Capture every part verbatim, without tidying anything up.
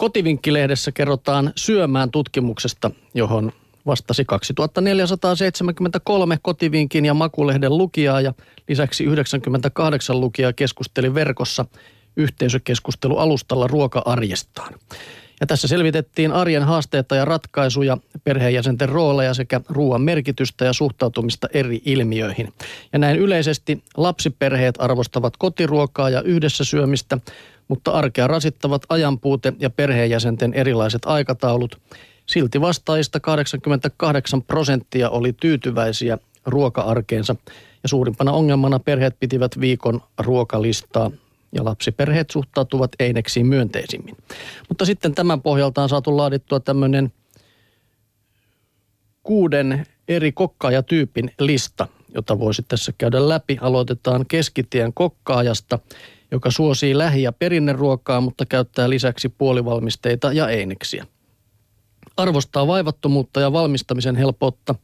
Kotivinkkilehdessä kerrotaan Syömään-tutkimuksesta, johon vastasi kaksituhattaneljäsataaseitsemänkymmentäkolme Kotivinkin ja Makulehden lukijaa ja lisäksi yhdeksänkymmentäkahdeksan lukijaa keskusteli verkossa yhteisökeskustelualustalla ruoka-arjestaan. Ja tässä selvitettiin arjen haasteita ja ratkaisuja, perheenjäsenten rooleja sekä ruoan merkitystä ja suhtautumista eri ilmiöihin. Ja näin yleisesti lapsiperheet arvostavat kotiruokaa ja yhdessä syömistä, mutta arkea rasittavat ajanpuute ja perheenjäsenten erilaiset aikataulut. Silti vastaajista kahdeksankymmentäkahdeksan prosenttia oli tyytyväisiä ruoka-arkeensa ja suurimpana ongelmana perheet pitivät viikon ruokalistaa. Ja lapsiperheet suhtautuvat eineksiin myönteisimmin. Mutta sitten tämän pohjalta on saatu laadittua tämmöinen kuuden eri kokkaajatyypin lista, jota voisi tässä käydä läpi. Aloitetaan keskitien kokkaajasta, joka suosii lähi- ja perinneruokaa, mutta käyttää lisäksi puolivalmisteita ja eineksiä. Arvostaa vaivattomuutta ja valmistamisen helpoutta,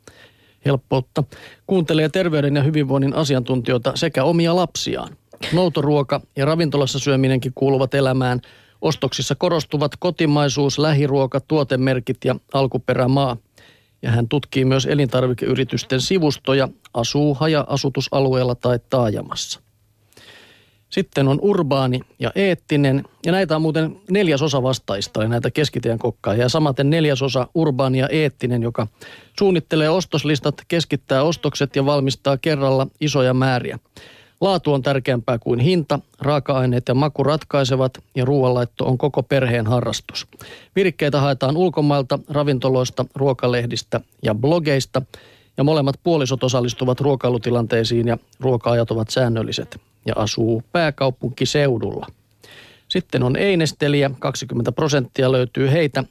helppoutta. Kuuntelee terveyden ja hyvinvoinnin asiantuntijoita sekä omia lapsiaan. Noutoruoka ja ravintolassa syöminenkin kuuluvat elämään. Ostoksissa korostuvat kotimaisuus, lähiruoka, tuotemerkit ja alkuperämaa. Ja hän tutkii myös elintarvikeyritysten sivustoja, asuu haja-asutusalueella tai taajamassa. Sitten on urbaani ja eettinen. Ja näitä on muuten neljäsosa vastaista, eli näitä keskitien kokkaajia. Ja samaten neljäsosa urbaani ja eettinen, joka suunnittelee ostoslistat, keskittää ostokset ja valmistaa kerralla isoja määriä. Laatu on tärkeämpää kuin hinta, raaka-aineet ja maku ratkaisevat ja ruoanlaitto on koko perheen harrastus. Virkkeitä haetaan ulkomailta, ravintoloista, ruokalehdistä ja blogeista ja molemmat puolisot osallistuvat ruokailutilanteisiin ja ruoka-ajat ovat säännölliset ja asuu pääkaupunkiseudulla. Sitten on einestelijä, kaksikymmentä prosenttia löytyy heitä.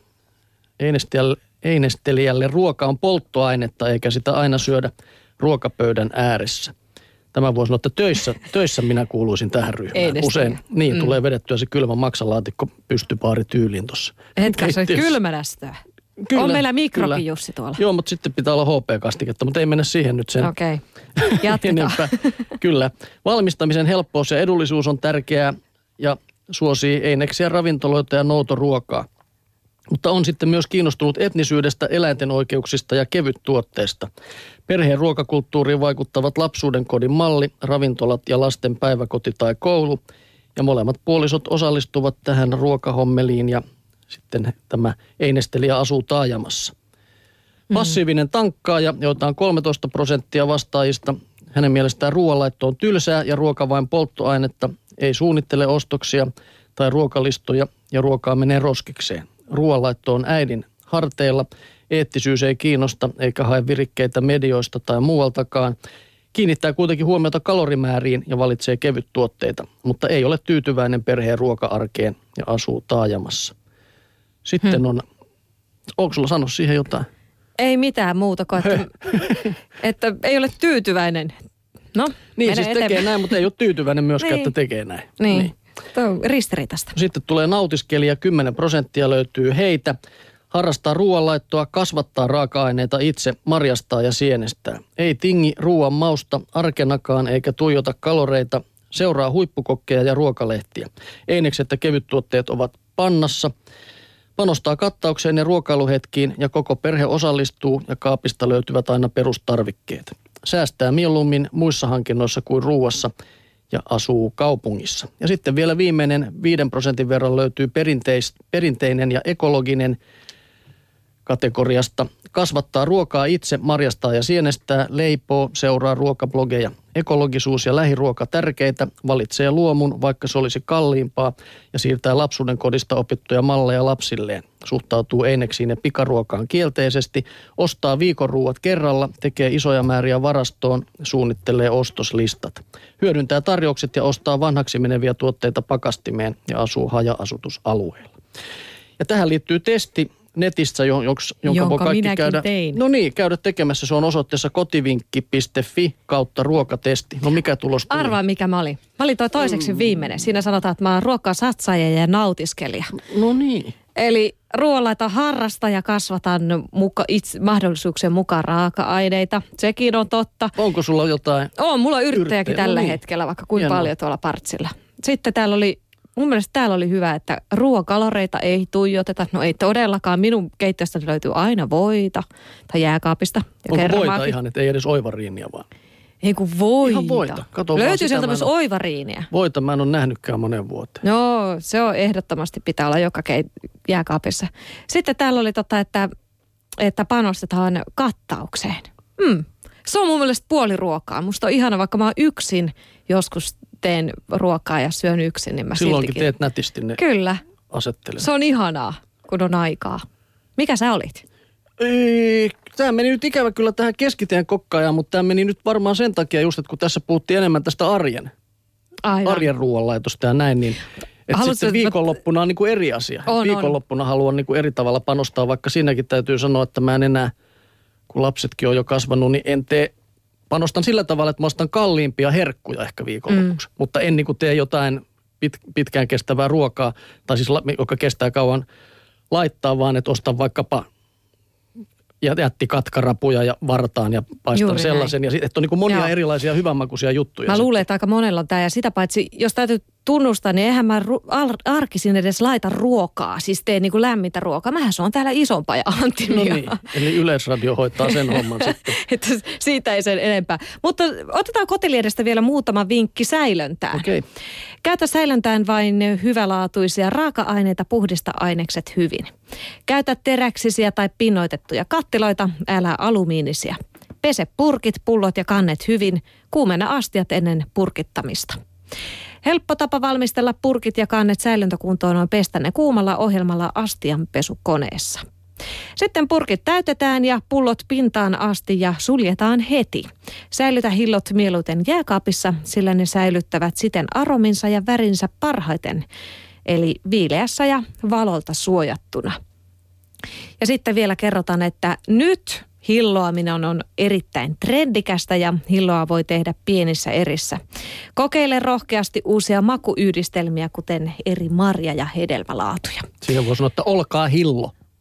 Einestelijälle, einestelijälle ruoka on polttoainetta eikä sitä aina syödä ruokapöydän ääressä. Tämä voisi sanoa, että töissä, töissä minä kuuluisin tähän ryhmään. Usein niin, mm. tulee vedettyä se kylmä maksalaatikko pystypaarityyliin tuossa. Hetkä se kylmänä sitä. Kyllä, on meillä mikrokin Jussi tuolla. Joo, mutta sitten pitää olla H P-kastiketta, mutta ei mennä siihen nyt sen. Okei, okay. Jatketaan. Kyllä. Valmistamisen helppous ja edullisuus on tärkeää ja suosii eineksiä, ravintoloita ja noutoruokaa. Mutta on sitten myös kiinnostunut etnisyydestä, eläinten oikeuksista ja kevyttuotteista. Perheen ruokakulttuuriin vaikuttavat lapsuuden kodin malli, ravintolat ja lasten päiväkoti tai koulu. Ja molemmat puolisot osallistuvat tähän ruokahommeliin ja sitten tämä einestelijä asuu taajamassa. Passiivinen tankkaaja, joita on kolmetoista prosenttia vastaajista. Hänen mielestään ruoanlaitto on tylsää ja ruoka vain polttoainetta. Ei suunnittele ostoksia tai ruokalistoja ja ruokaa menee roskikseen. Ruoanlaitto on äidin harteilla, eettisyys ei kiinnosta eikä hae virikkeitä medioista tai muualtakaan. Kiinnittää kuitenkin huomiota kalorimääriin ja valitsee kevyttuotteita, mutta ei ole tyytyväinen perheen ruoka-arkeen ja asuu taajamassa. Sitten hmm. on, onko sulla sanonut siihen jotain? Ei mitään muuta kuin, että, että ei ole tyytyväinen. No, niin siis eteenpäin. Tekee näin, mutta ei ole tyytyväinen myöskään, niin. Että tekee näin. Niin. niin. Tämä on ristiriitasta. Sitten tulee nautiskelija, kymmenen prosenttia löytyy heitä. Harrastaa ruoanlaittoa, kasvattaa raaka-aineita itse, marjastaa ja sienestää. Ei tingi ruoan mausta arkenakaan eikä tuijota kaloreita. Seuraa huippukokkeja ja ruokalehtiä. Einekset ja kevyttuotteet ovat pannassa. Panostaa kattaukseen ja ruokailuhetkiin ja koko perhe osallistuu ja kaapista löytyvät aina perustarvikkeet. Säästää mieluummin muissa hankinnoissa kuin ruuassa. Ja asuu kaupungissa. Ja sitten vielä viimeinen viiden prosentin verran löytyy perinteinen ja ekologinen kategoriasta. Kasvattaa ruokaa itse, marjastaa ja sienestää, leipoo, seuraa ruokablogeja. Ekologisuus ja lähiruoka tärkeitä, valitsee luomun, vaikka se olisi kalliimpaa, ja siirtää lapsuuden kodista opittuja malleja lapsilleen. Suhtautuu eineksiin ja pikaruokaan kielteisesti, ostaa viikonruuat kerralla, tekee isoja määriä varastoon, suunnittelee ostoslistat. Hyödyntää tarjoukset ja ostaa vanhaksi meneviä tuotteita pakastimeen ja asuu haja-asutusalueella. Ja tähän liittyy testi netissä, jonka, jonka voi kaikki käydä, no niin, käydä tekemässä. Se on osoitteessa kotivinkki piste fi kautta ruokatesti. No mikä tulos tuli? Arvaa mikä mä olin. Mä olin toi toiseksi mm. viimeinen. Siinä sanotaan, että mä oon ruokasatsaaja ja nautiskelija. No niin. Eli ruoanlaita harrasta ja kasvatan muka, itse, mahdollisuuksien mukaan raaka-aineita. Sekin on totta. Onko sulla jotain? On, mulla on yrttejäkin yrttejä. tällä no niin. hetkellä, vaikka kuinka Hienoa. paljon tuolla partsilla. Sitten täällä oli mun mielestä täällä oli hyvä, että ruokaloreita ei tuijoteta. No ei todellakaan. Minun keittiöstä löytyy aina voita tai jääkaapista. Ja onko voita ihan, että ei edes oivariinia vaan? Ei kun voita. Ihan voita. Kato, löytyy sieltä myös oivariinia. Voita mä en ole nähnytkään moneen vuoteen. No se on ehdottomasti pitää olla joka keit- jääkaapissa. Sitten täällä oli tota, että, että panostetaan kattaukseen. Mm. Se on mun mielestä puoli ruokaa. Musta on ihana, vaikka mä oon yksin joskus teen ruokaa ja syön yksin, niin mä silloinkin siltikin... teet nätisti ne Kyllä. asettelevat. Se on ihanaa, kun on aikaa. Mikä sä olit? Ei, tämä meni nyt ikävä kyllä tähän keskiteen kokkaajaan, mutta tämä meni nyt varmaan sen takia just, että kun tässä puhuttiin enemmän tästä arjen, Aivan. arjen ruoanlaitosta ja näin, niin että Haluat sitten viikonloppuna on niin kuin eri asia. On, viikonloppuna on. Haluan niin kuin eri tavalla panostaa, vaikka siinäkin täytyy sanoa, että mä en enää, kun lapsetkin on jo kasvanut, niin en tee... Panostan sillä tavalla, että mä ostan kalliimpia herkkuja ehkä viikonlopuksi, mm. mutta en niin kuin tee jotain pit, pitkään kestävää ruokaa, tai siis joka kestää kauan laittaa, vaan että ostan vaikkapa jätti katkarapuja ja vartaan ja paistan Juuri sellaisen. Näin. Ja sitten on niin kuin monia Joo. erilaisia hyvänmakuisia juttuja. Mä sitten. luulen, että aika monella on tämä, ja sitä paitsi, jos täytyy tunnustaa, niin eihän mä ru- ar- arkisin edes laita ruokaa, siis tee niin kuin lämmintä ruokaa. Mähän se on täällä isompaa ja antimia. No niin, eli Yleisradio hoitaa sen homman sitten. Että siitä ei sen enempää. Mutta otetaan Kotiliedestä vielä muutama vinkki säilöntään. Okei. Okay. Käytä säilöntään vain hyvälaatuisia raaka-aineita, puhdista ainekset hyvin. Käytä teräksisiä tai pinnoitettuja kattiloita, älä alumiinisia. Pese purkit, pullot ja kannet hyvin, kuumenna astiat ennen purkittamista. Helppo tapa valmistella purkit ja kannet säilöntäkuntoon on pestä ne kuumalla ohjelmalla astianpesukoneessa. Sitten purkit täytetään ja pullot pintaan asti ja suljetaan heti. Säilytä hillot mieluiten jääkaapissa, sillä ne säilyttävät siten arominsa ja värinsä parhaiten, eli viileässä ja valolta suojattuna. Ja sitten vielä kerrotaan, että nyt... Hilloaminen on erittäin trendikästä ja hilloa voi tehdä pienissä erissä. Kokeile rohkeasti uusia makuyhdistelmiä, kuten eri marja- ja hedelmälaatuja. Siihen voi sanoa, että olkaa hillo.